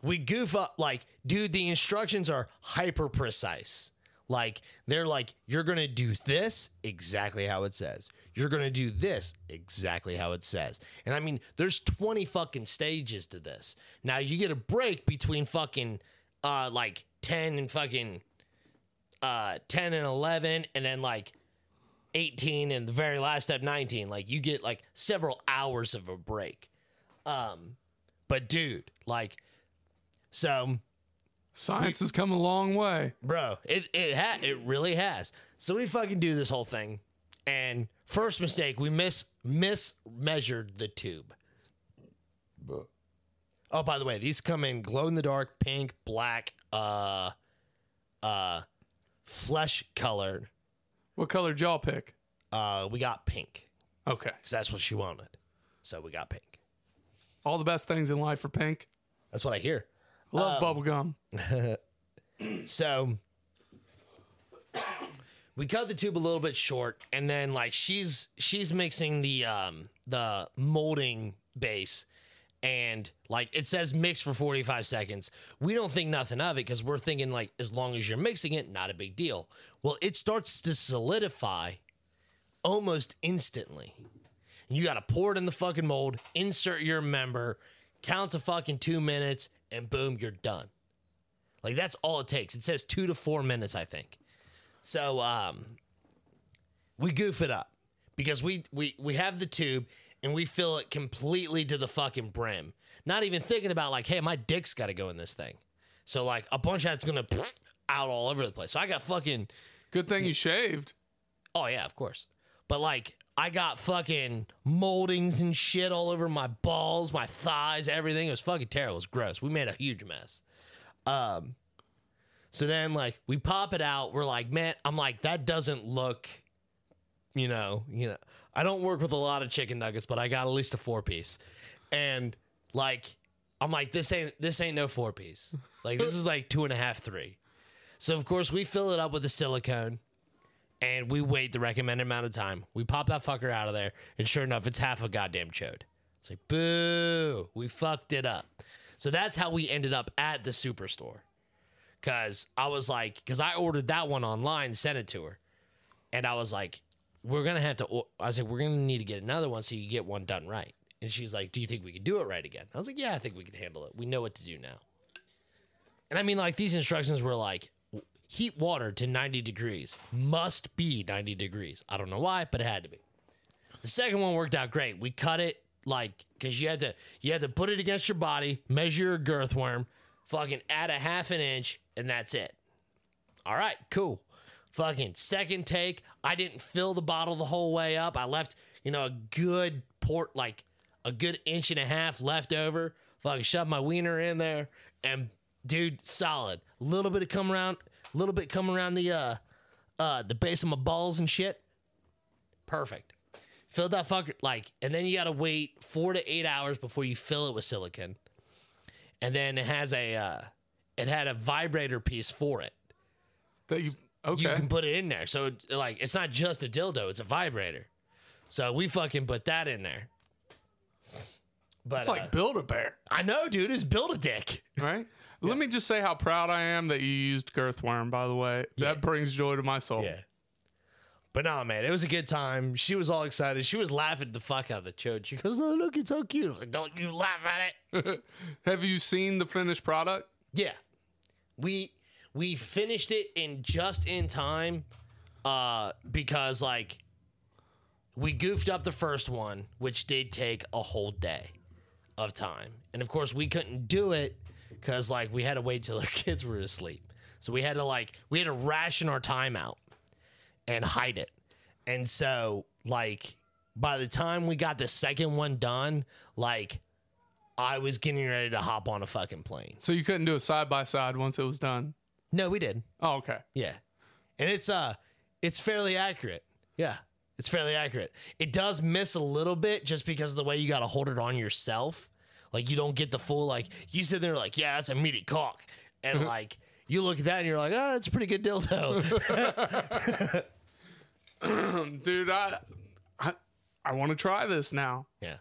we goof up. Like, dude, the instructions are hyper precise. Like, they're like, you're going to do this exactly how it says. You're going to do this exactly how it says. And, I mean, there's 20 fucking stages to this. Now, you get a break between fucking, 10 and fucking 10 and 11 and then, like, 18 and the very last step 19. Like, you get like several hours of a break. But dude, like, so science has come a long way, bro. It really has. So we fucking do this whole thing, and first mistake, we mismeasured the tube. Oh, by the way, these come in glow in the dark pink, black, flesh colored. What color did y'all pick? We got pink. Okay. Because that's what she wanted. So we got pink. All the best things in life are pink. That's what I hear. Love bubblegum. So we cut the tube a little bit short, and then like she's mixing the molding base, and like it says mix for 45 seconds. We don't think nothing of it because we're thinking like as long as you're mixing it, not a big deal. Well, it starts to solidify almost instantly. You got to pour it in the fucking mold, insert your member, count to fucking 2 minutes, and boom, you're done. Like, that's all it takes. It says 2 to 4 minutes, I think. So, we goof it up because we have the tube and we fill it completely to the fucking brim. Not even thinking about, like, hey, my dick's got to go in this thing. So, like, a bunch of that's going to out all over the place. So, I got fucking... Good thing you shaved. Oh, yeah, of course. But, like... I got fucking moldings and shit all over my balls, my thighs, everything. It was fucking terrible. It was gross. We made a huge mess. So then, like, we pop it out. We're like, man, I'm like, that doesn't look, you know. I don't work with a lot of chicken nuggets, but I got at least a 4-piece. And, like, I'm like, this ain't no 4-piece. Like, this is like 2.5, 3. So, of course, we fill it up with the silicone. And we wait the recommended amount of time. We pop that fucker out of there, and sure enough, it's half a goddamn chode. It's like, boo, we fucked it up. So that's how we ended up at the superstore. Because I ordered that one online, sent it to her. And I was like, we're going to need to get another one so you get one done right. And she's like, do you think we can do it right again? I was like, yeah, I think we can handle it. We know what to do now. And I mean, like, these instructions were like, heat water to 90 degrees. Must be 90 degrees. I don't know why, but it had to be. The second one worked out great. We cut it, like, because you had to put it against your body, measure your girth worm, fucking add 1/2 inch, and that's it. All right, cool. Fucking second take. I didn't fill the bottle the whole way up. I left, a good a good 1.5 inches left over. Fucking shoved my wiener in there, and dude, solid. A little bit of come around the base of my balls and shit. Perfect. Fill that fucker, like, and then you gotta wait 4 to 8 hours before you fill it with silicone. And then it had a vibrator piece for it. You can put it in there. So, like, it's not just a dildo, it's a vibrator. So we fucking put that in there. But it's like Build-A-Bear. I know, dude, it's Build-A-Dick. Right? Yeah. Let me just say how proud I am that you used girthworm, by the way. Yeah. That brings joy to my soul. Yeah. But no, man, it was a good time. She was all excited. She was laughing the fuck out of the chode. She goes, oh, look, it's so cute. I was like, don't you laugh at it. Have you seen the finished product? Yeah. We finished it just in time because, like, we goofed up the first one, which did take a whole day of time. And, of course, we couldn't do it. Because, like, we had to wait till our kids were asleep. So we had to ration our time out and hide it. And so, like, by the time we got the second one done, like, I was getting ready to hop on a fucking plane. So you couldn't do a side-by-side once it was done? No, we did. Oh, okay. Yeah. And it's fairly accurate. Yeah, it's fairly accurate. It does miss a little bit just because of the way you got to hold it on yourself. Like, you don't get the full, like, you sit there like, yeah, that's a meaty cock. And, like, you look at that and you're like, oh, that's a pretty good dildo. Dude, I want to try this now. Yeah.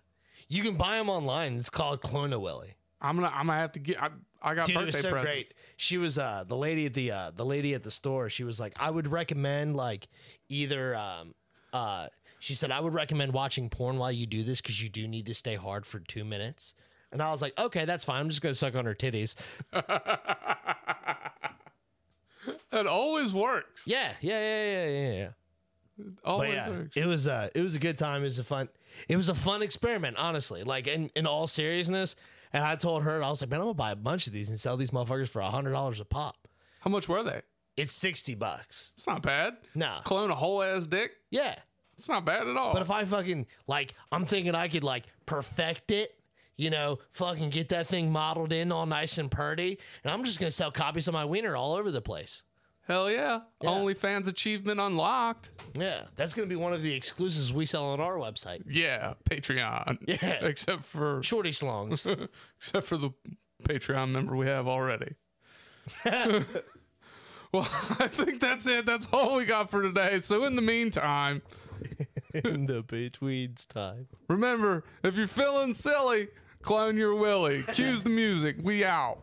You can buy them online. It's called Clone a Willy. I'm gonna have to get, I got dude, birthday presents. It was so presents. Great. She was, the lady at the store, she was like, I would recommend, like, either, she said, I would recommend watching porn while you do this because you do need to stay hard for 2 minutes. And I was like, okay, that's fine. I'm just going to suck on her titties. It always works. Yeah. It always works. It was a good time. It was a fun experiment, honestly. Like, in all seriousness. And I told her, I was like, man, I'm going to buy a bunch of these and sell these motherfuckers for $100 a pop. How much were they? It's $60. It's not bad. No. Clone a whole ass dick? Yeah. It's not bad at all. But if I fucking, like, I'm thinking I could, like, perfect it, fucking get that thing modeled in all nice and purty, and I'm just going to sell copies of my wiener all over the place. Hell yeah. OnlyFans achievement unlocked. Yeah. That's going to be one of the exclusives we sell on our website. Yeah. Patreon. Yeah. Except for... Shorty Slongs. Except for the Patreon member we have already. Well, I think that's it. That's all we got for today. So in the meantime... in the betweens time. Remember, if you're feeling silly, clone your willy. Cues the music. We out.